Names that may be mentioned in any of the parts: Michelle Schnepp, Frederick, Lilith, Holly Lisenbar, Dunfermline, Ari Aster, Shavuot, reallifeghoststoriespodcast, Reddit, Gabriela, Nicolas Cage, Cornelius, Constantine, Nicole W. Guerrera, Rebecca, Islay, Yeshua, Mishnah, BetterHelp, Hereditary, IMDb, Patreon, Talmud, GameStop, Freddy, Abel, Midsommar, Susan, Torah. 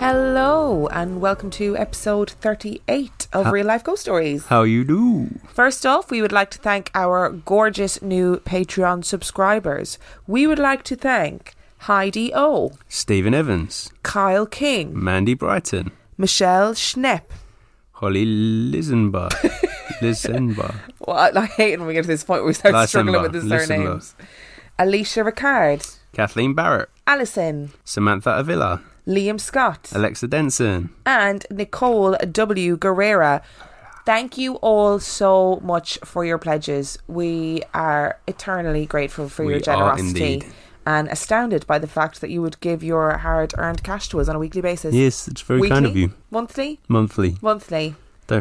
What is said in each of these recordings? Hello and welcome to episode 38 of Real Life Ghost Stories. How you do? First off, we would like to thank our gorgeous new Patreon subscribers. We would like to thank Heidi O, Stephen Evans, Kyle King, Mandy Brighton, Michelle Schnepp, Holly Lisenbar. Well, I hate it when we get to this point where we start struggling with the surnames. Alicia Ricard, Kathleen Barrett, Alison, Samantha Avila, Liam Scott, Alexa Denson, and Nicole W. Guerrera. Thank you all so much for your pledges. We are eternally grateful for your generosity and astounded by the fact that you would give your hard-earned cash to us on a weekly basis. Yes, it's very kind of you. Monthly. Don't think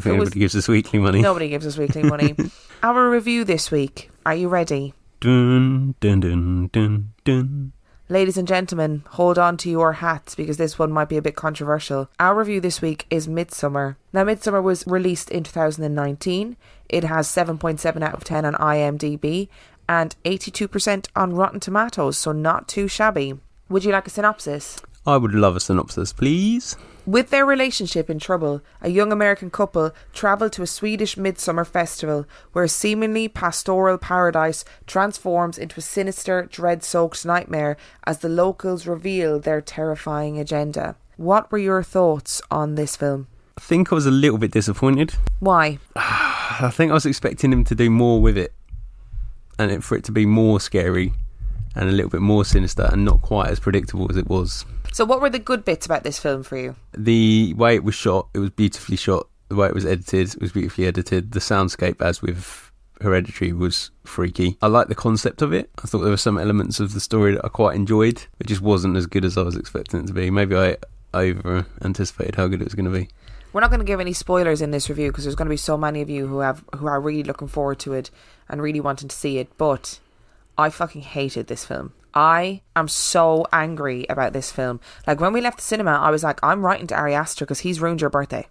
anybody gives us weekly money. Nobody gives us weekly money. Our review this week. Are you ready? Dun, dun, dun, dun, dun. Ladies and gentlemen, hold on to your hats because this one might be a bit controversial. Our review this week is Midsommar. Now, Midsommar was released in 2019. It has 7.7 out of 10 on IMDb and 82% on Rotten Tomatoes, so not too shabby. Would you like a synopsis? I would love a synopsis, please. With their relationship in trouble, a young American couple travel to a Swedish midsummer festival where a seemingly pastoral paradise transforms into a sinister, dread-soaked nightmare as the locals reveal their terrifying agenda. What were your thoughts on this film? I think I was a little bit disappointed. Why? I think I was expecting him to do more with it and for it to be more scary and a little bit more sinister and not quite as predictable as it was. So what were the good bits about this film for you? The way it was shot, it was beautifully shot. The way it was edited, it was beautifully edited. The soundscape, as with Hereditary, was freaky. I liked the concept of it. I thought there were some elements of the story that I quite enjoyed. It just wasn't as good as I was expecting it to be. Maybe I over-anticipated how good it was going to be. We're not going to give any spoilers in this review because there's going to be so many of you who are really looking forward to it and really wanting to see it, but I fucking hated this film. I am so angry about this film. Like, when we left the cinema, I was like, I'm writing to Ari Aster because he's ruined your birthday.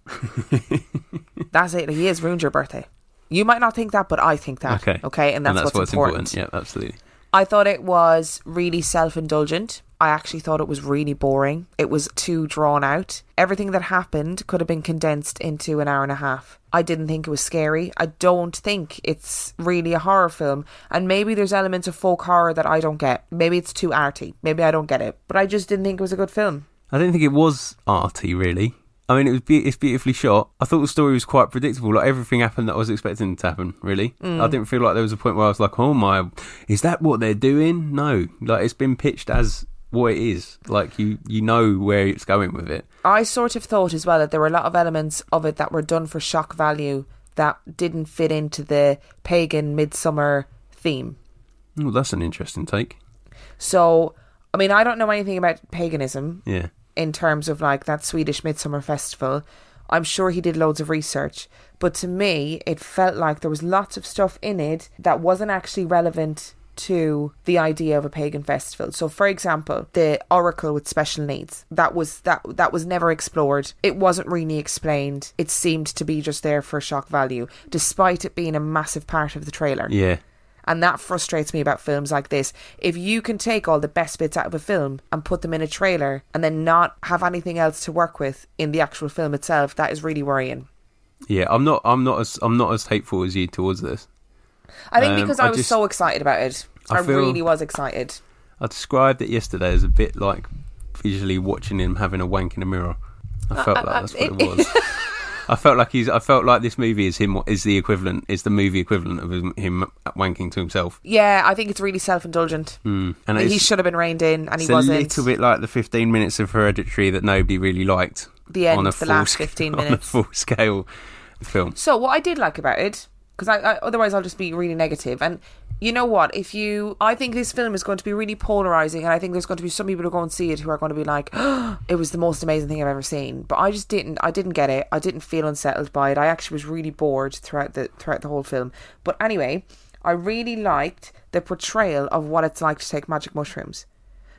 That's it. He has ruined your birthday. You might not think that, but I think that. Okay? And that's what's important. Yeah, absolutely. I thought it was really self-indulgent. I actually thought it was really boring. It was too drawn out. Everything that happened could have been condensed into an hour and a half. I didn't think it was scary. I don't think it's really a horror film. And maybe there's elements of folk horror that I don't get. Maybe it's too arty. Maybe I don't get it. But I just didn't think it was a good film. I didn't think it was arty, really. I mean, it's beautifully shot. I thought the story was quite predictable. Like, everything happened that I was expecting to happen, really. I didn't feel like there was a point where I was like, oh my, is that what they're doing? No. Like, it's been pitched as what it is. Like, you know where it's going with it. I sort of thought as well that there were a lot of elements of it that were done for shock value that didn't fit into the pagan midsummer theme. Well, that's an interesting take. So, I mean, I don't know anything about paganism. Yeah. In terms of, like, that Swedish Midsummer Festival. I'm sure he did loads of research. But to me, it felt like there was lots of stuff in it that wasn't actually relevant to the idea of a pagan festival. So, for example, the oracle with special needs, that was never explored. It wasn't really explained. It seemed to be just there for shock value, despite it being a massive part of the trailer. Yeah. And that frustrates me about films like this. If you can take all the best bits out of a film and put them in a trailer and then not have anything else to work with in the actual film itself, that is really worrying. Yeah, I'm not as hateful as you towards this. I think because I was so excited about it. I really was excited. I described it yesterday as a bit like visually watching him having a wank in a mirror. I felt like that's what it was. I felt like this movie is him. Is the movie equivalent of him wanking to himself. Yeah, I think it's really self-indulgent. And he should have been reined in, and he wasn't. It's a little bit like the 15 minutes of Hereditary that nobody really liked. The end, the last 15 minutes. On a full-scale film. So what I did like about it, because I otherwise I'll just be really negative, and you know what, I think this film is going to be really polarising, and I think there's going to be some people who go and see it who are going to be like, oh, it was the most amazing thing I've ever seen. But I didn't get it. I didn't feel unsettled by it. I actually was really bored throughout the whole film. But anyway, I really liked the portrayal of what it's like to take magic mushrooms.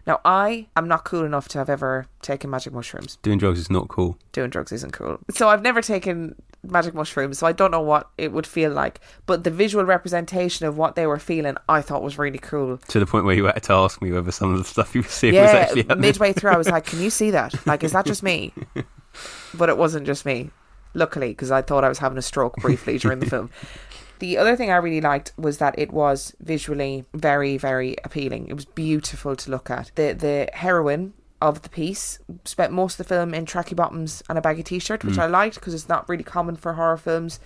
Now, I am not cool enough to have ever taken magic mushrooms. Doing drugs is not cool. Doing drugs isn't cool. So I've never taken magic mushrooms, so I don't know what it would feel like. But the visual representation of what they were feeling, I thought was really cool. To the point where you had to ask me whether some of the stuff you were seeing was actually happening. Midway through, I was like, can you see that? Like, is that just me? But it wasn't just me, luckily, because I thought I was having a stroke briefly during the film. The other thing I really liked was that it was visually very, very appealing. It was beautiful to look at. The heroine of the piece spent most of the film in tracky bottoms and a baggy t-shirt, which I liked because it's not really common for horror films.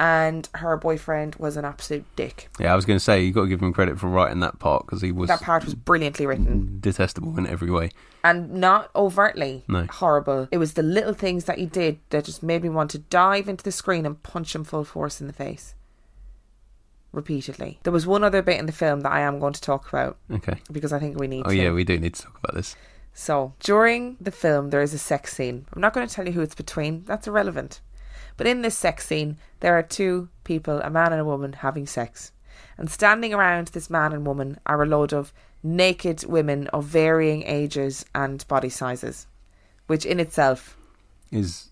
And her boyfriend was an absolute dick. Yeah, I was going to say, you've got to give him credit for writing that part, because that part was brilliantly written. Detestable in every way. And not overtly horrible. It was the little things that he did that just made me want to dive into the screen and punch him full force in the face. Repeatedly. There was one other bit in the film that I am going to talk about. Okay. Because I think we need to. Oh yeah, we do need to talk about this. So, during the film, there is a sex scene. I'm not going to tell you who it's between. That's irrelevant. But in this sex scene, there are two people, a man and a woman, having sex. And standing around this man and woman are a load of naked women of varying ages and body sizes. Which in itself... Is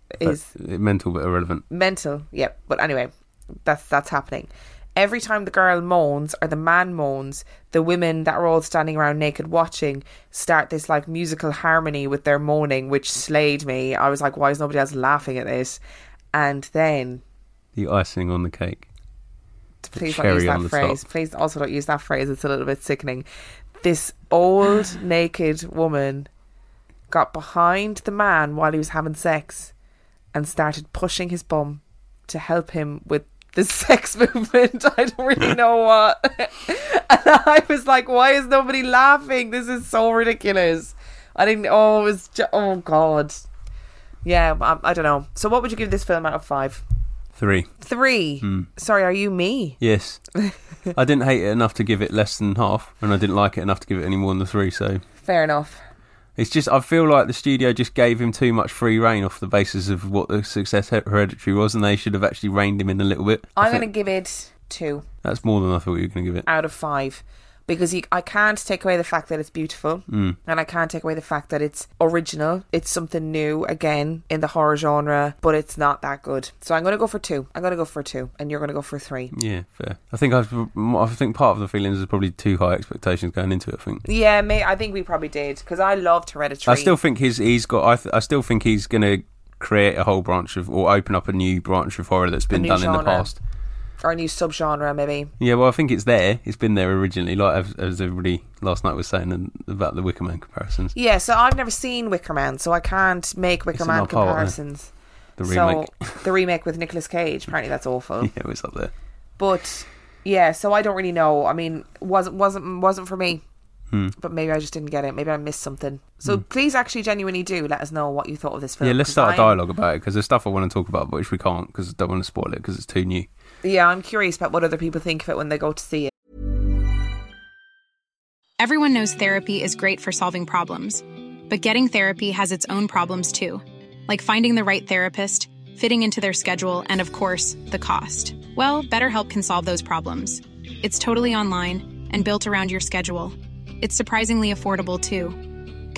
mental but irrelevant. Mental, yep. But anyway, that's happening. Every time the girl moans or the man moans, the women that are all standing around naked watching start this like musical harmony with their moaning, which slayed me. I was like, why is nobody else laughing at this? And then... the icing on the cake. Please don't use that phrase. Top. Please also don't use that phrase. It's a little bit sickening. This old naked woman got behind the man while he was having sex and started pushing his bum to help him with the sex movement. I don't really know what. And I was like, why is nobody laughing? This is so ridiculous. Oh God. Yeah, I don't know. So what would you give this film out of 5? 3. Sorry, are you me? Yes. I didn't hate it enough to give it less than half, and I didn't like it enough to give it any more than 3, so. Fair enough. It's just, I feel like the studio just gave him too much free rein off the basis of what the success Hereditary was, and they should have actually reined him in a little bit. I'm going to give it 2. That's more than I thought you were going to give it. Out of 5. Because I can't take away the fact that it's beautiful, and I can't take away the fact that it's original. It's something new, again, in the horror genre, but it's not that good. So I'm going to go for 2. I'm going to go for 2, and you're going to go for 3. Yeah, fair. I think part of the feelings is probably too high expectations going into it, I think. Yeah, I think we probably did, because I loved Hereditary. I still think he's going to create a whole branch of, or open up a new branch of horror that's been done in the past. Or a new subgenre, maybe. Yeah, well, I think it's there. It's been there originally, like as everybody last night was saying about the Wicker Man comparisons. Yeah, so I've never seen Wicker Man, so I can't make Wicker Man comparisons. Part, the remake. So, the remake with Nicolas Cage, apparently that's awful. Yeah, it was up there. But, yeah, so I don't really know. I mean, wasn't for me. But maybe I just didn't get it. Maybe I missed something. So please actually genuinely do let us know what you thought of this film. Yeah, let's start a dialogue about it, because there's stuff I want to talk about, which we can't, because I don't want to spoil it, because it's too new. Yeah, I'm curious about what other people think of it when they go to see it. Everyone knows therapy is great for solving problems, but getting therapy has its own problems too, like finding the right therapist, fitting into their schedule, and of course, the cost. Well, BetterHelp can solve those problems. It's totally online and built around your schedule. It's surprisingly affordable too.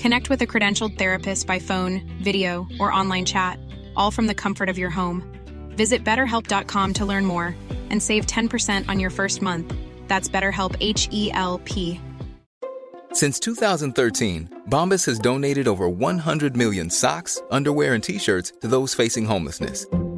Connect with a credentialed therapist by phone, video, or online chat, all from the comfort of your home. Visit BetterHelp.com to learn more and save 10% on your first month. That's BetterHelp, H-E-L-P. Since 2013, Bombas has donated over 100 million socks, underwear, and T-shirts to those facing homelessness.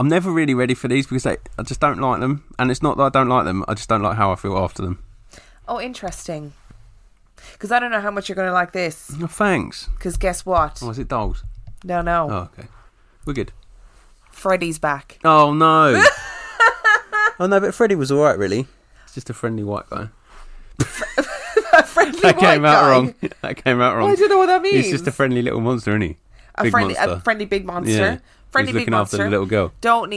I'm never really ready for these because I just don't like them. And it's not that I don't like them, I just don't like how I feel after them. Oh, interesting. Because I don't know how much you're going to like this. No, thanks. Because guess what? Oh, is it dolls? No. Oh, okay. We're good. Freddy's back. Oh, no. Oh, no, but Freddy was all right, really. It's just a friendly white guy. That came out wrong. I don't know what that means. He's just a friendly little monster, isn't he? A friendly big monster. Yeah. Friendly big monster. Looking after the little girl. Don't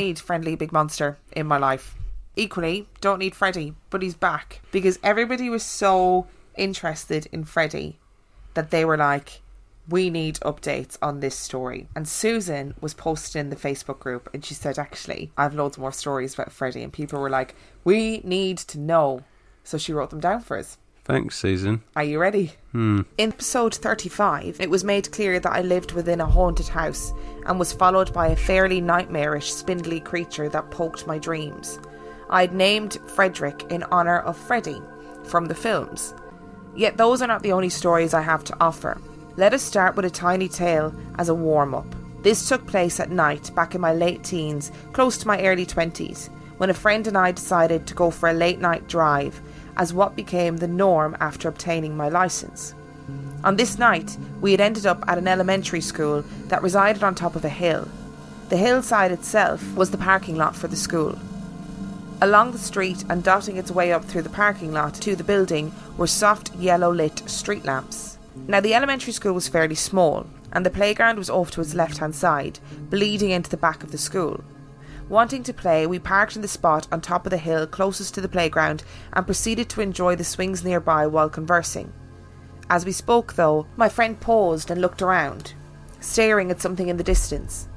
need friendly big monster in my life. Equally, don't need Freddy, but he's back. Because everybody was so interested in Freddy that they were like, we need updates on this story. And Susan was posting in the Facebook group and she said, actually, I have loads more stories about Freddy. And people were like, we need to know. So she wrote them down for us. Thanks, Susan. Are you ready? In episode 35, it was made clear that I lived within a haunted house and was followed by a fairly nightmarish, spindly creature that poked my dreams. I'd named Frederick in honour of Freddy from the films. Yet those are not the only stories I have to offer. Let us start with a tiny tale as a warm-up. This took place at night back in my late teens, close to my early 20s, when a friend and I decided to go for a late-night drive as what became the norm after obtaining my licence. On this night, we had ended up at an elementary school that resided on top of a hill. The hillside itself was the parking lot for the school. Along the street and dotting its way up through the parking lot to the building were soft yellow lit street lamps. Now the elementary school was fairly small and the playground was off to its left hand side, bleeding into the back of the school. Wanting to play, we parked in the spot on top of the hill closest to the playground and proceeded to enjoy the swings nearby while conversing. As we spoke though, my friend paused and looked around, staring at something in the distance.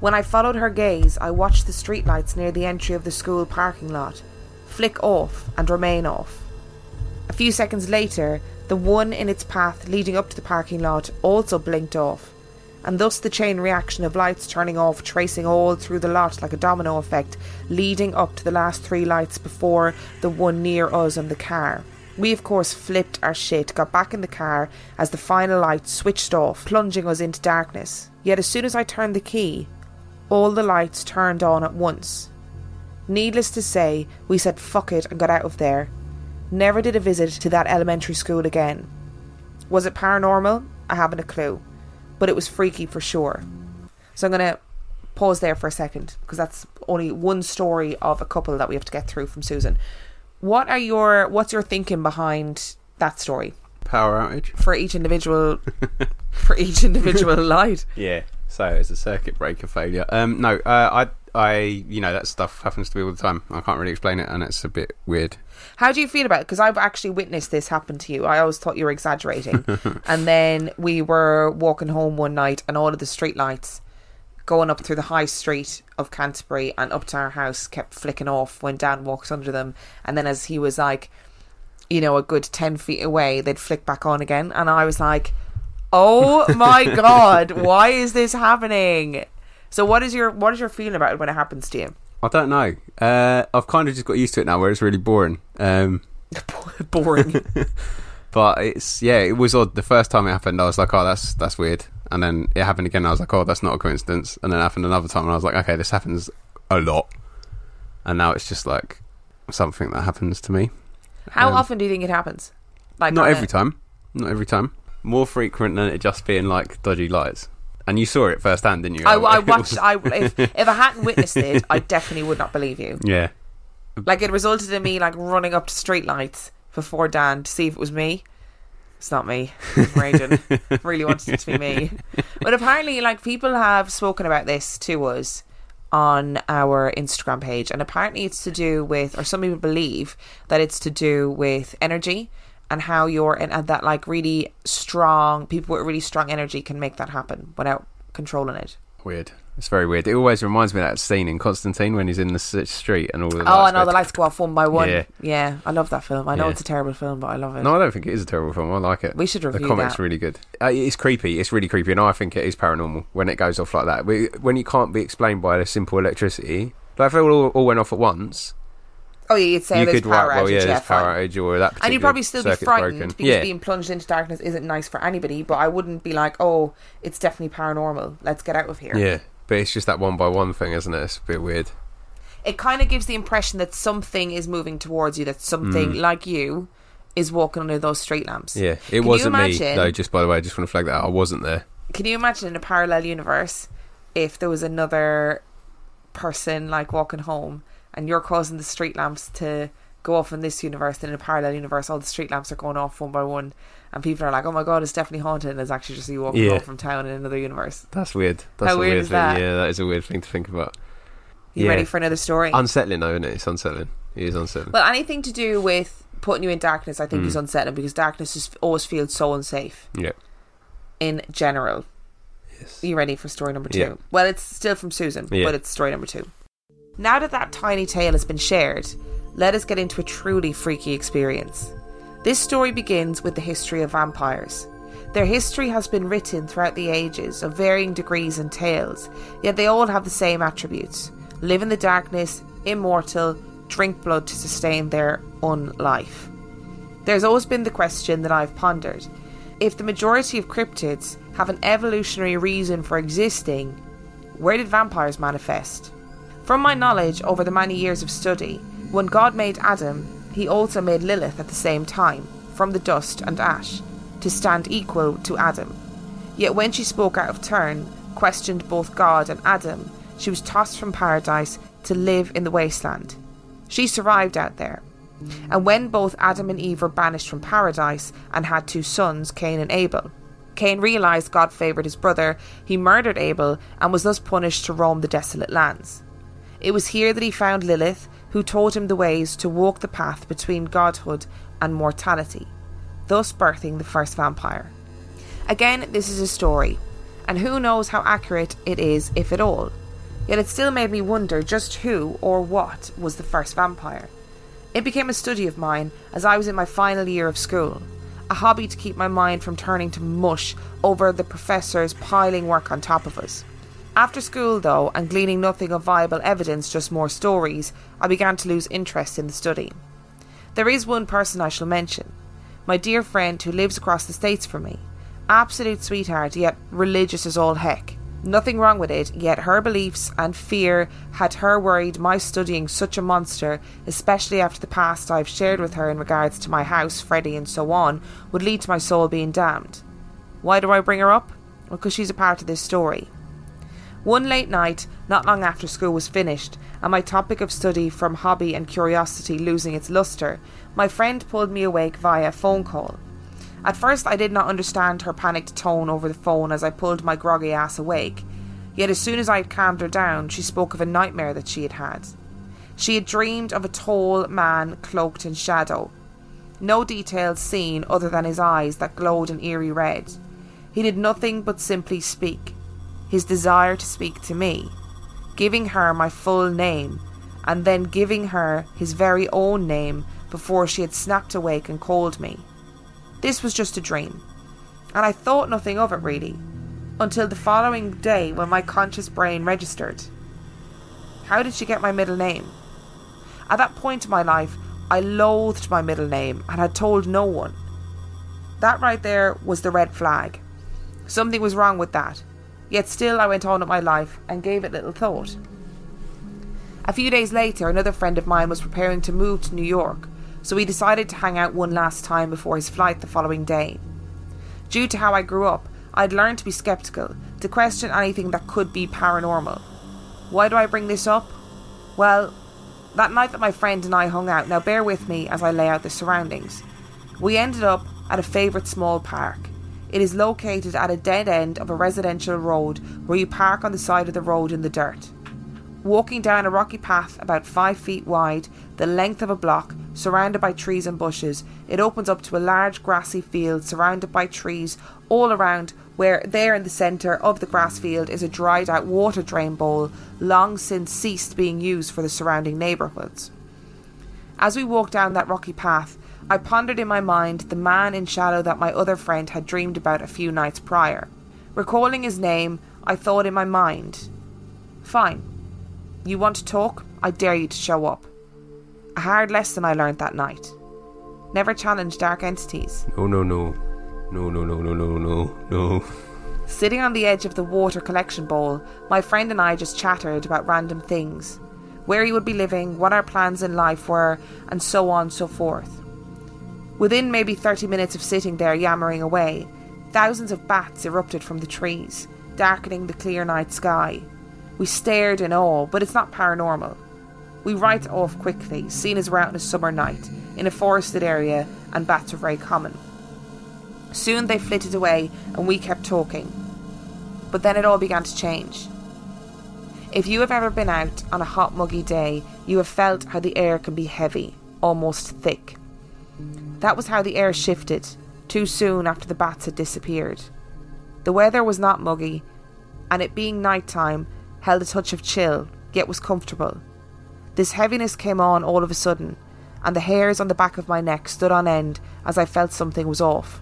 When I followed her gaze, I watched the streetlights near the entry of the school parking lot flick off and remain off. A few seconds later, the one in its path leading up to the parking lot also blinked off, and thus the chain reaction of lights turning off, tracing all through the lot like a domino effect, leading up to the last three lights before the one near us on the car. We of course flipped our shit, got back in the car as the final light switched off, plunging us into darkness. Yet as soon as I turned the key, all the lights turned on at once. Needless to say, we said fuck it and got out of there. Never did a visit to that elementary school again. Was it paranormal? I haven't a clue. But it was freaky for sure. So I'm going to pause there for a second, because that's only one story of a couple that we have to get through from Susan. What's your thinking behind that story? Power outage. For each individual light. Yeah. So it's a circuit breaker failure. That stuff happens to me all the time. I can't really explain it, and it's a bit weird. How do you feel about it? Because I've actually witnessed this happen to you. I always thought you were exaggerating. And then we were walking home one night, and all of the street lights going up through the high street of Canterbury and up to our house kept flicking off when Dan walked under them. And then as he was like, you know, a good 10 feet away, they'd flick back on again. And I was like, oh my God, why is this happening? So what is your feeling about it when it happens to you? I don't know. I've kind of just got used to it now, where it's really boring. Boring. But it's, yeah, it was odd. The first time it happened, I was like, oh, that's weird. And then it happened again, I was like, oh, that's not a coincidence. And then it happened another time, and I was like, okay, this happens a lot. And now it's just like something that happens to me. How often do you think it happens? Like, Not every time. More frequent than it just being like dodgy lights. And you saw it firsthand, didn't you? If I hadn't witnessed it, I definitely would not believe you. Yeah. Like, it resulted in me like running up to streetlights before Dan to see if it was me. It's not me. I'm raging. Really wanted it to be me. But apparently, like, people have spoken about this to us on our Instagram page, and apparently it's to do with, or some people believe that it's to do with energy. And how you're in, and that like really strong people with really strong energy can make that happen without controlling it. Weird. It's very weird. It always reminds me of that scene in Constantine when he's in the street and all the lights. Oh, I know, the lights go off one by one. Yeah, I love that film. I know it's a terrible film, but I love it. No, I don't think it is a terrible film. I like it. We should review that. The comic's really good. It's creepy. It's really creepy, and I think it is paranormal when it goes off like that. When you can't be explained by the simple electricity. Like if it all went off at once... Oh, yeah, you'd say there's power outage. Yeah, there's power outage or that particular circuit's broken. And you'd probably still be frightened because being plunged into darkness isn't nice for anybody, but I wouldn't be like, oh, it's definitely paranormal. Let's get out of here. Yeah, but it's just that one by one thing, isn't it? It's a bit weird. It kind of gives the impression that something is moving towards you, that something like you is walking under those street lamps. Yeah, it wasn't me, though, just by the way. I just want to flag that out. I wasn't there. Can you imagine in a parallel universe if there was another person like walking home and you're causing the street lamps to go off in this universe, then in a parallel universe all the street lamps are going off one by one and people are like, oh my god, it's definitely haunted, and it's actually just you walking home from town in another universe. That's weird. That's how weird is that? Yeah, that is a weird thing to think about. You ready for another story? Unsettling though, isn't it? It's unsettling. It is unsettling. Well, anything to do with putting you in darkness I think is unsettling, because darkness just always feels so unsafe. Yeah. In general. Yes. Are you ready for story number 2? Yeah. Well, it's still from Susan, but it's story number 2. Now that that tiny tale has been shared, let us get into a truly freaky experience. This story begins with the history of vampires. Their history has been written throughout the ages of varying degrees and tales, yet they all have the same attributes. Live in the darkness, immortal, drink blood to sustain their unlife. There's always been the question that I've pondered. If the majority of cryptids have an evolutionary reason for existing, where did vampires manifest? From my knowledge over the many years of study, when God made Adam, he also made Lilith at the same time, from the dust and ash, to stand equal to Adam. Yet when she spoke out of turn, questioned both God and Adam, she was tossed from paradise to live in the wasteland. She survived out there. And when both Adam and Eve were banished from paradise and had 2 sons, Cain and Abel, Cain realised God favoured his brother, he murdered Abel and was thus punished to roam the desolate lands. It was here that he found Lilith, who taught him the ways to walk the path between godhood and mortality, thus birthing the first vampire. Again, this is a story, and who knows how accurate it is, if at all. Yet it still made me wonder just who or what was the first vampire. It became a study of mine as I was in my final year of school, a hobby to keep my mind from turning to mush over the professors piling work on top of us. After school, though, and gleaning nothing of viable evidence, just more stories, I began to lose interest in the study. There is one person I shall mention, my dear friend who lives across the states from me. Absolute sweetheart, yet religious as all heck. Nothing wrong with it, yet her beliefs and fear had her worried my studying such a monster, especially after the past I've shared with her in regards to my house, Freddy and so on, would lead to my soul being damned. Why do I bring her up? Well, because she's a part of this story. One late night, not long after school was finished, and my topic of study from hobby and curiosity losing its lustre, my friend pulled me awake via phone call. At first I did not understand her panicked tone over the phone as I pulled my groggy ass awake, yet as soon as I had calmed her down, she spoke of a nightmare that she had had. She had dreamed of a tall man cloaked in shadow. No details seen other than his eyes that glowed an eerie red. He did nothing but simply speak. His desire to speak to me, giving her my full name, and then giving her his very own name before she had snapped awake and called me. This was just a dream, and I thought nothing of it really, until the following day when my conscious brain registered. How did she get my middle name? At that point in my life, I loathed my middle name and had told no one. That right there was the red flag. Something was wrong with that. Yet still I went on with my life and gave it little thought. A few days later, another friend of mine was preparing to move to New York, so we decided to hang out one last time before his flight the following day. Due to how I grew up, I'd learned to be sceptical, to question anything that could be paranormal. Why do I bring this up? Well, that night that my friend and I hung out, now bear with me as I lay out the surroundings. We ended up at a favourite small park. It is located at a dead end of a residential road where you park on the side of the road in the dirt. Walking down a rocky path about 5 feet wide, the length of a block, surrounded by trees and bushes, it opens up to a large grassy field surrounded by trees all around where there in the centre of the grass field is a dried out water drain bowl long since ceased being used for the surrounding neighbourhoods. As we walked down that rocky path, I pondered in my mind the man in shadow that my other friend had dreamed about a few nights prior. Recalling his name, I thought in my mind, fine, you want to talk? I dare you to show up. A hard lesson I learned that night. Never challenge dark entities. No. Sitting on the edge of the water collection bowl, my friend and I just chattered about random things. Where he would be living, what our plans in life were, and so on and so forth. Within maybe 30 minutes of sitting there yammering away, thousands of bats erupted from the trees, darkening the clear night sky. We stared in awe, but it's not paranormal. We write off quickly, seeing as we're out on a summer night, in a forested area, and bats are very common. Soon they flitted away, and we kept talking. But then it all began to change. If you have ever been out on a hot, muggy day, you have felt how the air can be heavy, almost thick. That was how the air shifted, too soon after the bats had disappeared. The weather was not muggy, and it being nighttime, held a touch of chill, yet was comfortable. This heaviness came on all of a sudden, and the hairs on the back of my neck stood on end as I felt something was off.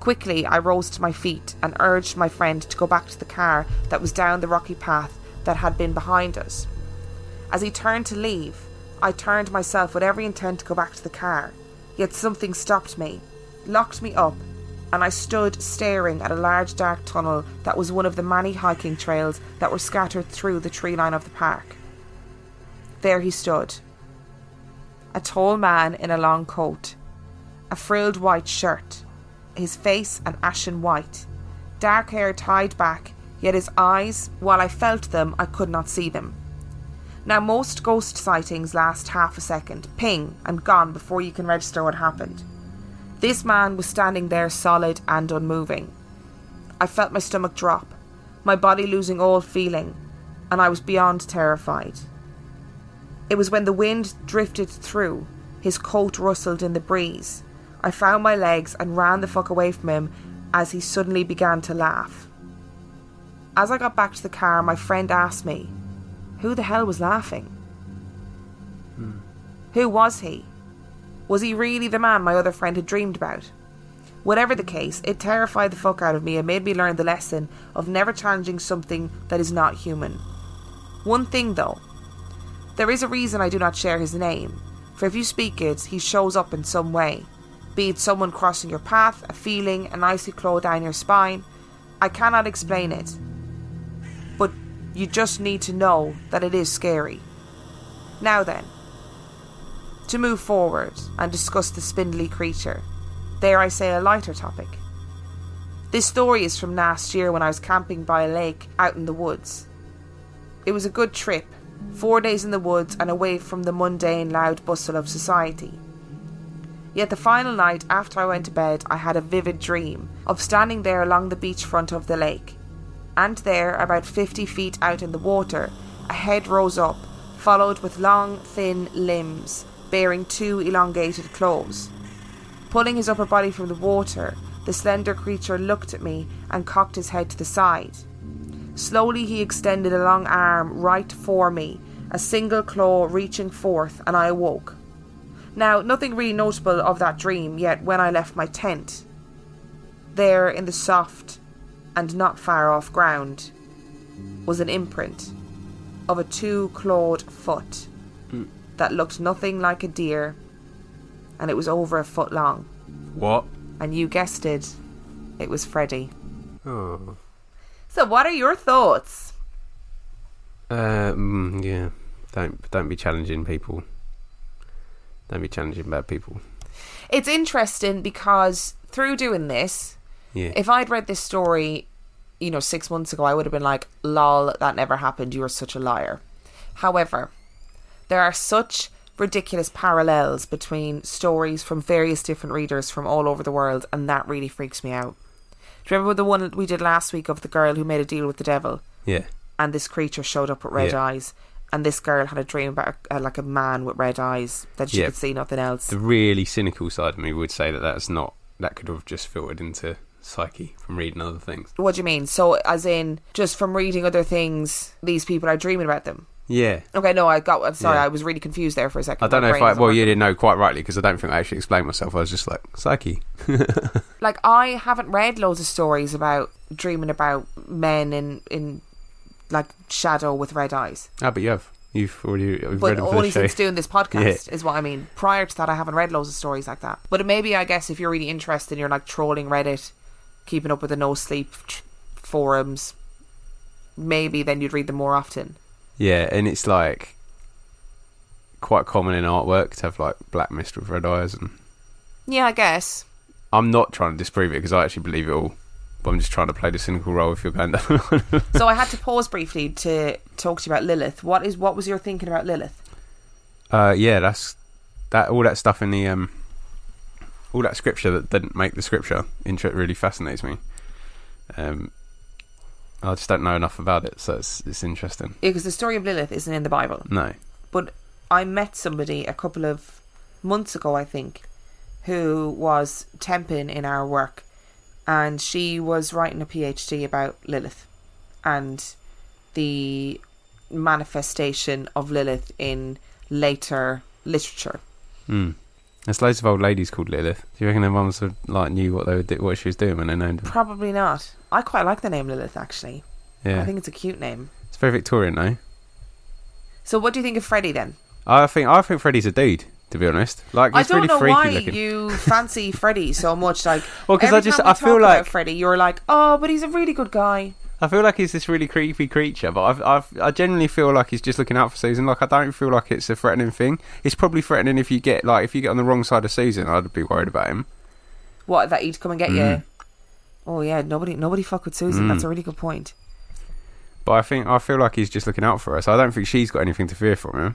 Quickly, I rose to my feet and urged my friend to go back to the car that was down the rocky path that had been behind us. As he turned to leave, I turned myself with every intent to go back to the car, yet something stopped me, locked me up, and I stood staring at a large dark tunnel that was one of the many hiking trails that were scattered through the tree line of the park. There he stood. A tall man in a long coat, a frilled white shirt, his face an ashen white, dark hair tied back, yet his eyes, while I felt them, I could not see them. Now most ghost sightings last half a second, ping, and gone before you can register what happened. This man was standing there solid and unmoving. I felt my stomach drop, my body losing all feeling, and I was beyond terrified. It was when the wind drifted through, his coat rustled in the breeze. I found my legs and ran the fuck away from him as he suddenly began to laugh. As I got back to the car, my friend asked me, who the hell was laughing? Who was he? Was he really the man my other friend had dreamed about? Whatever the case, it terrified the fuck out of me and made me learn the lesson of never challenging something that is not human. One thing though, there is a reason I do not share his name, for if you speak it, he shows up in some way, be it someone crossing your path, a feeling, an icy claw down your spine. I cannot explain it, but you just need to know that it is scary. Now then, to move forward and discuss the spindly creature, dare I say a lighter topic. This story is from last year when I was camping by a lake out in the woods. It was a good trip. 4 days in the woods and away from the mundane loud bustle of society. Yet the final night after I went to bed, I had a vivid dream of standing there along the beachfront of the lake. And there, about 50 feet out in the water, a head rose up, followed with long, thin limbs, bearing two elongated claws. Pulling his upper body from the water, the slender creature looked at me and cocked his head to the side. Slowly he extended a long arm right for me, a single claw reaching forth, and I awoke. Now, nothing really notable of that dream, yet when I left my tent, there in the soft and not far off ground was an imprint of a two-clawed foot that looked nothing like a deer, and it was over a foot long. What? And you guessed it was Freddy. Oh. So what are your thoughts? Yeah. Don't be challenging people. Don't be challenging bad people. It's interesting because through doing this, if I'd read this story, 6 months ago, I would have been like, lol, that never happened. You are such a liar. However, there are such ridiculous parallels between stories from various different readers from all over the world, and that really freaks me out. Do you remember the one we did last week of the girl who made a deal with the devil? Yeah. And this creature showed up with red eyes. And this girl had a dream about a man with red eyes that she could see nothing else. The really cynical side of me would say that that's not... That could have just filtered into psyche from reading other things. What do you mean? So as in just from reading other things, these people are dreaming about them? Yeah. Okay, no, I'm sorry, yeah. I was really confused there for a second. I don't know if you didn't know quite rightly, because I don't think I actually explained myself. I was just like, psyche. Like, I haven't read loads of stories about dreaming about men in like shadow with red eyes. Ah, but you have. You've already read them for the show. But only since doing this podcast is what I mean. Prior to that, I haven't read loads of stories like that. But maybe, I guess, if you're really interested, you're like trolling Reddit, keeping up with the no sleep forums, maybe then you'd read them more often. Yeah, and it's like quite common in artwork to have like black mist with red eyes. And yeah, I guess. I'm not trying to disprove it because I actually believe it all, but I'm just trying to play the cynical role if you're going down. So I had to pause briefly to talk to you about Lilith. What was your thinking about Lilith? Yeah, all that stuff in the all that scripture that didn't make the scripture intro really fascinates me. I just don't know enough about it, so it's interesting. Yeah, because the story of Lilith isn't in the Bible. No. But I met somebody a couple of months ago, I think, who was temping in our work, and she was writing a PhD about Lilith and the manifestation of Lilith in later literature. Mm. There's loads of old ladies called Lilith. Do you reckon their mums like knew what she was doing when they named her? Probably not. I quite like the name Lilith, actually. Yeah, I think it's a cute name. It's very Victorian, though. So, what do you think of Freddy then? I think Freddy's a dude, to be honest. Like, he's really freaky looking. I don't know why you fancy Freddy so much. Like, well, because I feel like Freddy, you're like, oh, but he's a really good guy. I feel like he's this really creepy creature, but I genuinely feel like he's just looking out for Susan. Like, I don't feel like it's a threatening thing. It's probably threatening if you get on the wrong side of Susan. I'd be worried about him. What, that he'd come and get you? Oh yeah, nobody fuck with Susan. That's a really good point. But I feel like he's just looking out for us. I don't think she's got anything to fear from him.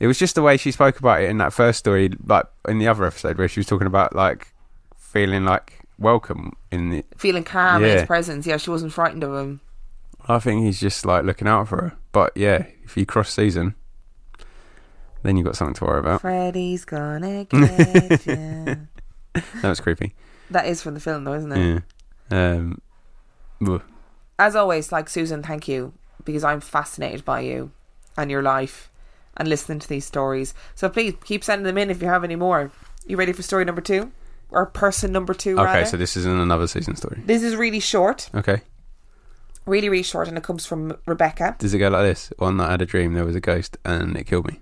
It was just the way she spoke about it in that first story, like in the other episode where she was talking about like feeling like welcome feeling calm in his presence. Yeah, she wasn't frightened of him. I think he's just like looking out for her. But yeah, if you cross Susan, then you've got something to worry about. Freddy's gonna get you. That was creepy. That is from the film though, isn't it? Yeah. As always, like, Susan, thank you, because I'm fascinated by you and your life and listening to these stories. So please keep sending them in if you have any more. You ready for story number 2? Or person number 2, rather. Okay, so this isn't another season story. This is really short. Okay. Really, really short, and it comes from Rebecca. Does it go like this? One night I had a dream there was a ghost and it killed me.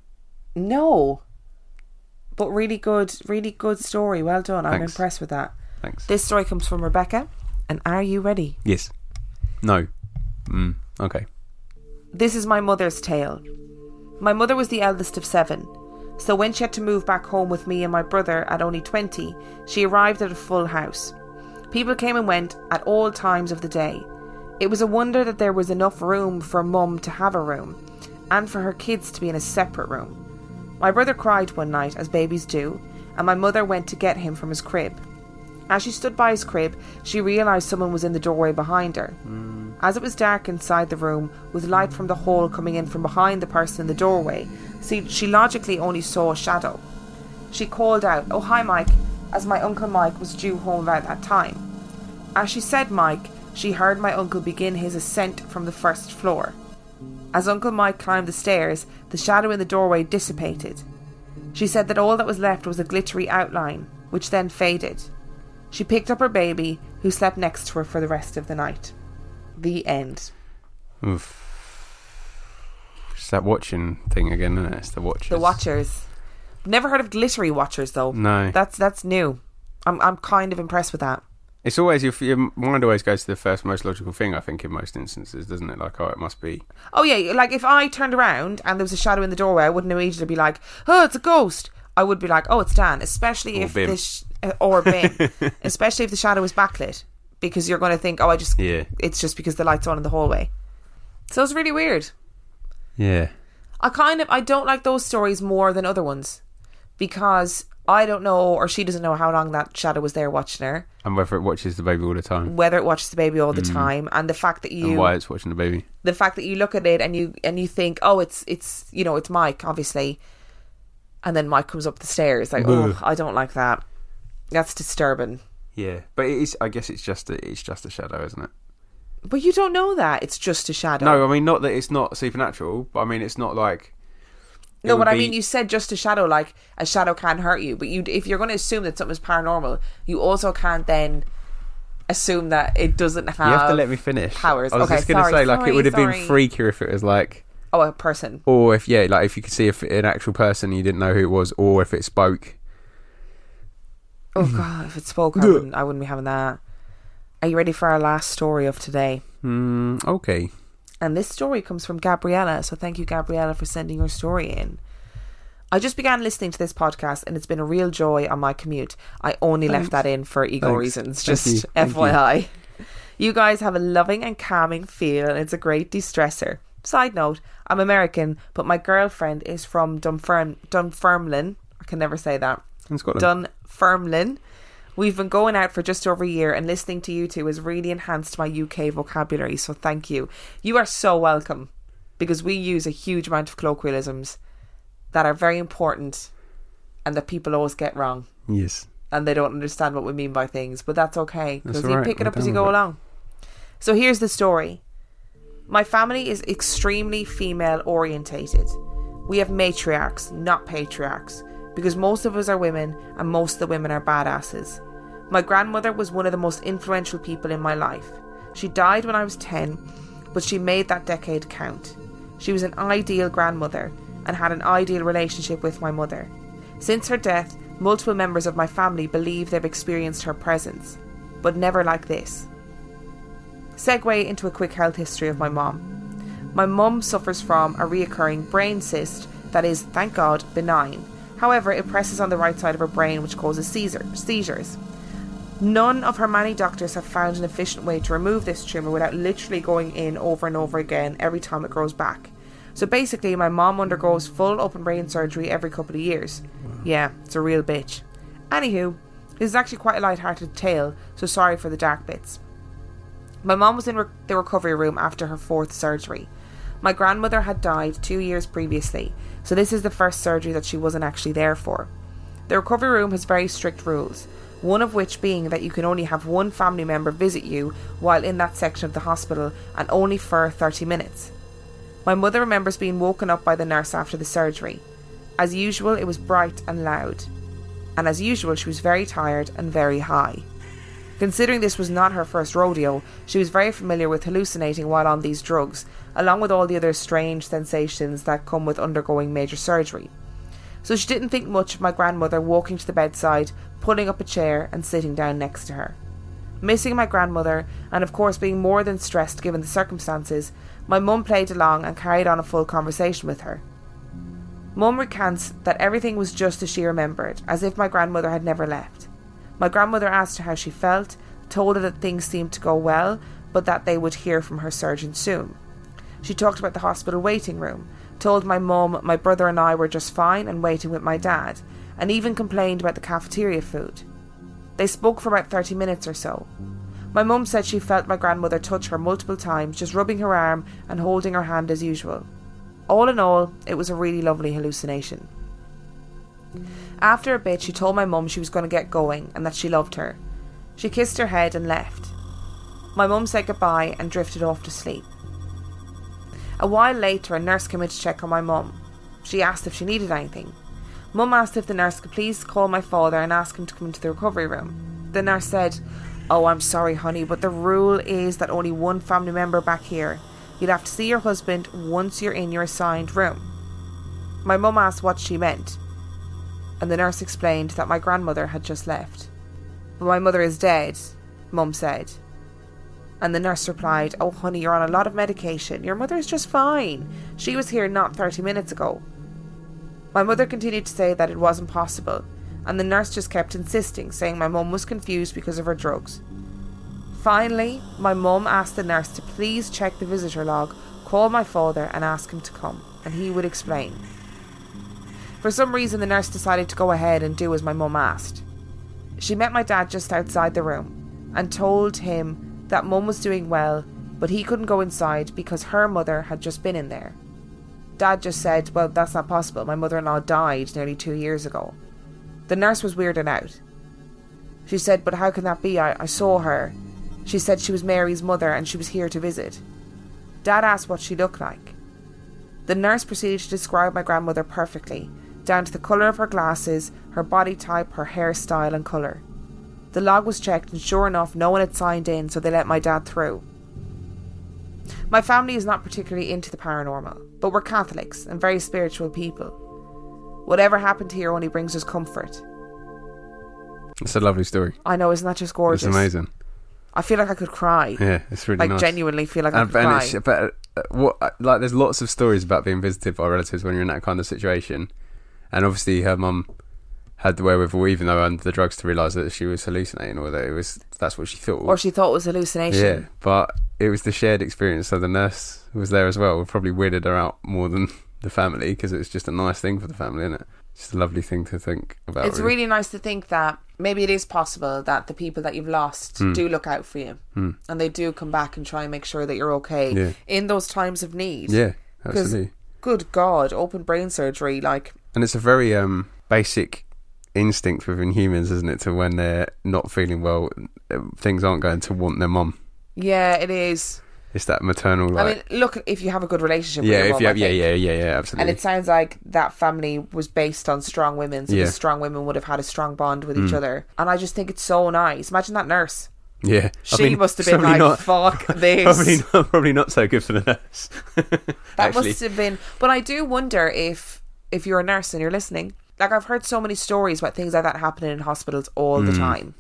No. But really good story. Well done. Thanks. I'm impressed with that. Thanks. This story comes from Rebecca, and are you ready? Yes. No. Okay. This is my mother's tale. My mother was the eldest of 7. So when she had to move back home with me and my brother at only 20, she arrived at a full house. People came and went at all times of the day. It was a wonder that there was enough room for Mum to have a room, and for her kids to be in a separate room. My brother cried one night, as babies do, and my mother went to get him from his crib. As she stood by his crib, she realised someone was in the doorway behind her. As it was dark inside the room, with light from the hall coming in from behind the person in the doorway, she logically only saw a shadow. She called out, "Oh, hi, Mike," as my Uncle Mike was due home about that time. As she said Mike, she heard my uncle begin his ascent from the first floor. As Uncle Mike climbed the stairs, the shadow in the doorway dissipated. She said that all that was left was a glittery outline, which then faded. She picked up her baby, who slept next to her for the rest of the night. The end. Oof. It's that watching thing again, isn't it? It's the Watchers. The Watchers. Never heard of glittery Watchers, though. No. That's new. I'm kind of impressed with that. It's always, your mind always goes to the first most logical thing, I think, in most instances, doesn't it? Like, oh, it must be. Oh, yeah. Like, if I turned around and there was a shadow in the doorway, I wouldn't immediately be like, oh, it's a ghost. I would be like, oh, it's Dan. Especially or if Bim. Especially if the shadow is backlit, because you're going to think, oh, it's just because the light's on in the hallway. So it's really weird. Yeah. I don't like those stories more than other ones, because I don't know, or she doesn't know how long that shadow was there watching her, and whether it watches the baby all the time. And the fact that and why it's watching the baby. The fact that you look at it and you think, oh, it's you know, it's Mike, obviously, and then Mike comes up the stairs. Like, oh, I don't like that. That's disturbing. Yeah, but it is. I guess it's just a shadow, isn't it? But you don't know that it's just a shadow. No, I mean, not that it's not supernatural, but I mean it's not like. No, but I mean, you said just a shadow, like a shadow can't hurt you. But if you're going to assume that something's paranormal, you also can't then assume that it doesn't have. You have to let me finish. Powers. I was just going to say, like, it would have been freakier if it was like. Oh, a person. Or if, yeah, like if you could see if an actual person, you didn't know who it was, or if it spoke. Oh God! If it spoke, I wouldn't be having that. Are you ready for our last story of today? Okay. And this story comes from Gabriela, so thank you, Gabriela, for sending your story in. I just began listening to this podcast, and it's been a real joy on my commute. I only left that in for ego reasons, just FYI. You guys have a loving and calming feel, and it's a great de-stressor. Side note: I'm American, but my girlfriend is from Dunfermline. I can never say that. In Scotland. Dunfermline. We've been going out for just over a year, and listening to you two has really enhanced my UK vocabulary, so thank you. You are so welcome, because we use a huge amount of colloquialisms that are very important and that people always get wrong. Yes. And they don't understand what we mean by things, but that's okay, because you pick it up as you go along. So here's the story. My family is extremely female orientated. We have matriarchs, not patriarchs, because most of us are women and most of the women are badasses. My grandmother was one of the most influential people in my life. She died when I was 10, but she made that decade count. She was an ideal grandmother and had an ideal relationship with my mother. Since her death, multiple members of my family believe they've experienced her presence, but never like this. Segue into a quick health history of my mum. My mum suffers from a reoccurring brain cyst that is, thank God, benign. However, it presses on the right side of her brain, which causes seizures. None of her many doctors have found an efficient way to remove this tumour without literally going in over and over again every time it grows back. So basically, my mom undergoes full open brain surgery every couple of years. Yeah, it's a real bitch. Anywho, this is actually quite a light-hearted tale, so sorry for the dark bits. My mom was in the recovery room after her fourth surgery. My grandmother had died 2 years previously, so this is the first surgery that she wasn't actually there for. The recovery room has very strict rules, one of which being that you can only have one family member visit you while in that section of the hospital, and only for 30 minutes. My mother remembers being woken up by the nurse after the surgery. As usual, it was bright and loud. And as usual, she was very tired and very high. Considering this was not her first rodeo, she was very familiar with hallucinating while on these drugs, along with all the other strange sensations that come with undergoing major surgery. So she didn't think much of my grandmother walking to the bedside, pulling up a chair and sitting down next to her. Missing my grandmother, and of course being more than stressed given the circumstances, my mum played along and carried on a full conversation with her. Mum recants that everything was just as she remembered, as if my grandmother had never left. My grandmother asked her how she felt, told her that things seemed to go well, but that they would hear from her surgeon soon. She talked about the hospital waiting room, told my mum my brother and I were just fine and waiting with my dad, and even complained about the cafeteria food. They spoke for about 30 minutes or so. My mum said she felt my grandmother touch her multiple times, just rubbing her arm and holding her hand as usual. All in all, it was a really lovely hallucination. After a bit, she told my mum she was going to get going and that she loved her. She kissed her head and left. My mum said goodbye and drifted off to sleep. A while later, a nurse came in to check on my mum. She asked if she needed anything. Mum asked if the nurse could please call my father and ask him to come into the recovery room. The nurse said, "Oh, I'm sorry, honey, but the rule is that only one family member back here. You'll have to see your husband once you're in your assigned room." My mum asked what she meant, and the nurse explained that my grandmother had just left. "But my mother is dead," Mum said. And the nurse replied, "Oh honey, you're on a lot of medication. Your mother is just fine. She was here not 30 minutes ago." My mother continued to say that it wasn't possible, and the nurse just kept insisting, saying my mum was confused because of her drugs. Finally, my mum asked the nurse to please check the visitor log, call my father and ask him to come, and he would explain. For some reason, the nurse decided to go ahead and do as my mum asked. She met my dad just outside the room and told him that mum was doing well, but he couldn't go inside because her mother had just been in there. Dad just said, "Well, that's not possible. My mother-in-law died nearly 2 years ago." The nurse was weirded out. She said, but how can that be? I saw her. She said she was Mary's mother and she was here to visit. Dad asked what she looked like. The nurse proceeded to describe my grandmother perfectly, down to the colour of her glasses, her body type, her hairstyle and colour. The log was checked and sure enough no one had signed in, so they let my dad through. My family is not particularly into the paranormal, but we're Catholics and very spiritual people. Whatever happened here only brings us comfort. It's a lovely story. I know, isn't that just gorgeous? It's amazing. I feel like I could cry. Yeah, it's really nice. Genuinely feel like I could cry. There's lots of stories about being visited by relatives when you're in that kind of situation. And obviously her mum had the wherewithal, even though under the drugs, to realise that she was hallucinating, or that that's what she thought. Or she thought it was hallucination. Yeah, but it was the shared experience, so the nurse was there as well. It probably weirded her out more than the family, because it's just a nice thing for the family, isn't it? Just a lovely thing to think about. It's really nice to think that maybe it is possible that the people that you've lost do look out for you, and they do come back and try and make sure that you're okay in those times of need. Yeah, absolutely. Good God, open brain surgery, like. And it's a very basic instinct within humans, isn't it, to when they're not feeling well, things aren't going, to want their mum. Yeah, it is. It's that maternal, like. I mean, look, if you have a good relationship with your mum, yeah, absolutely. And it sounds like that family was based on strong women, so the strong women would have had a strong bond with each other. And I just think it's so nice. Imagine that nurse. Yeah. She must have been like, fuck this. Probably not so good for the nurse. That must have been. But I do wonder if you're a nurse and you're listening, like, I've heard so many stories about things like that happening in hospitals all the time,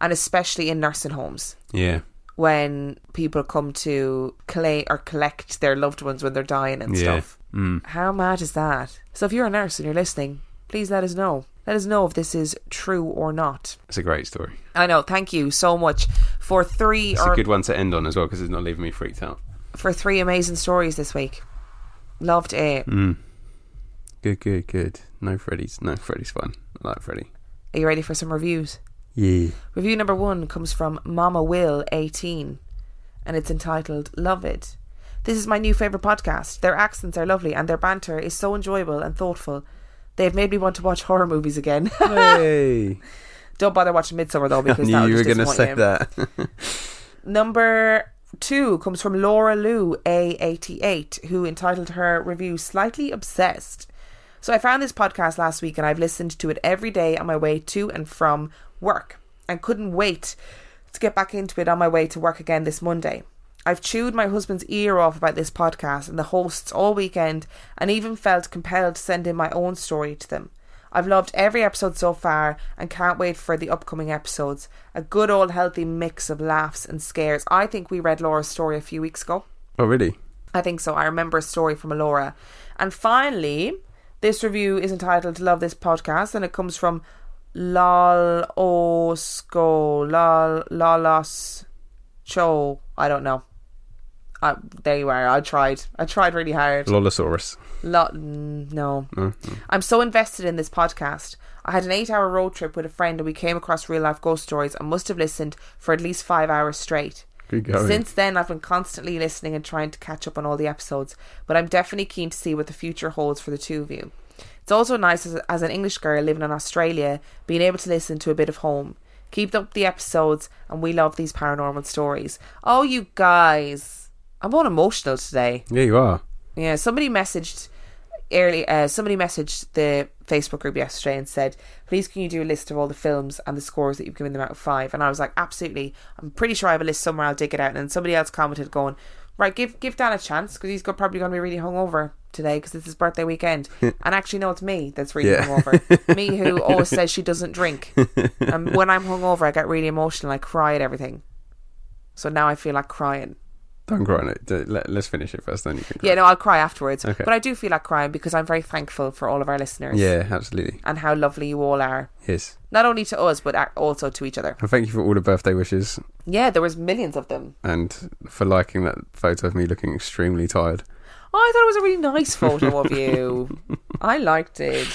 and especially in nursing homes. Yeah. When people come to collect their loved ones when they're dying and stuff. Mm. How mad is that? So if you're a nurse and you're listening, please let us know. Let us know if this is true or not. It's a great story. I know. Thank you so much for three. It's a good one to end on as well, because it's not leaving me freaked out. For three amazing stories this week. Loved it. Mm. Good. No, Freddy's fun. I like Freddy. Are you ready for some reviews? Yeah. Review number 1 comes from Mama Will 18, and it's entitled Love It. This is my new favourite podcast. Their accents are lovely and their banter is so enjoyable and thoughtful. They've made me want to watch horror movies again. Hey. Don't bother watching Midsommar though, because I knew you were going to say that. Number 2 comes from Laura Lou A88, who entitled her review Slightly Obsessed. So I found this podcast last week and I've listened to it every day on my way to and from work, and couldn't wait to get back into it on my way to work again this Monday. I've chewed my husband's ear off about this podcast and the hosts all weekend, and even felt compelled to send in my own story to them. I've loved every episode so far and can't wait for the upcoming episodes. A good old healthy mix of laughs and scares. I think we read Laura's story a few weeks ago. Oh, really? I think so. I remember a story from Laura. And finally, this review is entitled Love This Podcast, and it comes from Loloscho. I don't know. There you are. I tried really hard. Lolosaurus. No. I'm so invested in this podcast. I had an 8-hour road trip with a friend and we came across real life ghost stories and must have listened for at least 5 hours straight. Since then, I've been constantly listening and trying to catch up on all the episodes, but I'm definitely keen to see what the future holds for the two of you. It's also nice as an English girl living in Australia, being able to listen to a bit of home. Keep up the episodes, and we love these paranormal stories. Oh, you guys. I'm all emotional today. Yeah, you are. Yeah, somebody messaged the Facebook group yesterday and said, please can you do a list of all the films and the scores that you've given them out of 5? And I was like, absolutely. I'm pretty sure I have a list somewhere. I'll dig it out. And then somebody else commented going, right, give Dan a chance, because he's probably going to be really hungover today because it's his birthday weekend. And actually, no, it's me that's really hungover. Me, who always says she doesn't drink. And when I'm hungover, I get really emotional. I cry at everything. So now I feel like crying. Don't cry on it. Let's finish it first, then you can cry. Yeah, no, I'll cry afterwards. Okay. But I do feel like crying because I'm very thankful for all of our listeners. Yeah, absolutely. And how lovely you all are. Yes. Not only to us, but also to each other. And thank you for all the birthday wishes. Yeah, there was millions of them. And for liking that photo of me looking extremely tired. Oh, I thought it was a really nice photo of you. I liked it.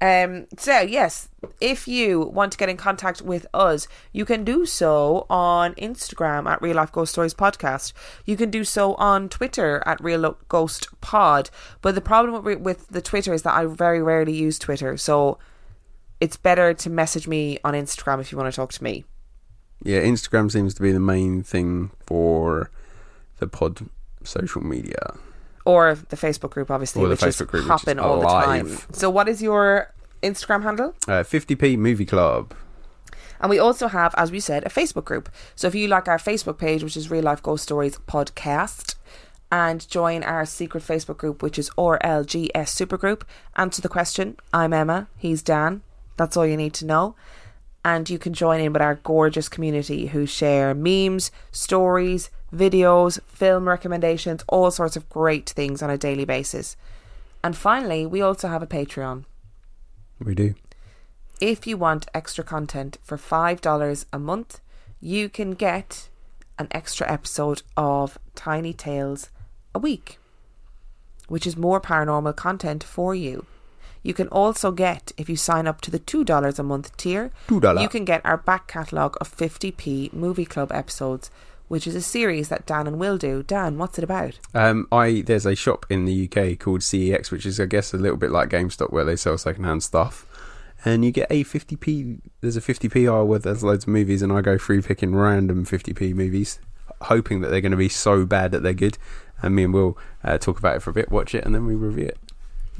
So, yes, if you want to get in contact with us, you can do so on Instagram at Real Life Ghost Stories Podcast. You can do so on Twitter at Real Ghost Pod. But the problem with the Twitter is that I very rarely use Twitter. So it's better to message me on Instagram if you want to talk to me. Yeah, Instagram seems to be the main thing for the pod social media. Or the Facebook group, obviously, which is hopping all the time. So what is your Instagram handle? 50p Movie Club. And we also have, as we said, a Facebook group. So if you like our Facebook page, which is Real Life Ghost Stories Podcast, and join our secret Facebook group, which is RLGS Supergroup. Answer the question. I'm Emma. He's Dan. That's all you need to know. And you can join in with our gorgeous community who share memes, stories, videos, film recommendations, all sorts of great things on a daily basis. And finally, we also have a Patreon. We do. If you want extra content for $5 a month, you can get an extra episode of Tiny Tales a week, which is more paranormal content for you. You can also get, if you sign up to the $2 a month tier, you can get our back catalogue of 50p Movie Club episodes, which is a series that Dan and Will do. Dan, what's it about? There's a shop in the UK called CEX, which is, I guess, a little bit like GameStop, where they sell secondhand stuff. And you get a 50p, there's a 50p aisle where there's loads of movies, and I go through picking random 50p movies, hoping that they're going to be so bad that they're good. And me and Will talk about it for a bit, watch it, and then we review it.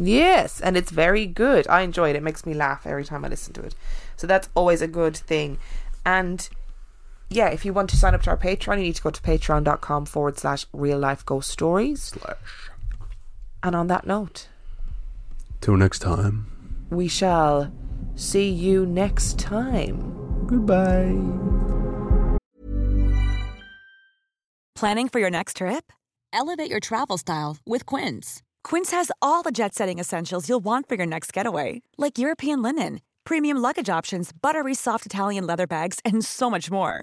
Yes, and it's very good. I enjoy it. It makes me laugh every time I listen to it. So that's always a good thing. And yeah, if you want to sign up to our Patreon, you need to go to patreon.com/reallifeghoststories. And on that note, till next time, we shall see you next time. Goodbye. Planning for your next trip? Elevate your travel style with Quince. Quince has all the jet-setting essentials you'll want for your next getaway, like European linen, premium luggage options, buttery soft Italian leather bags, and so much more.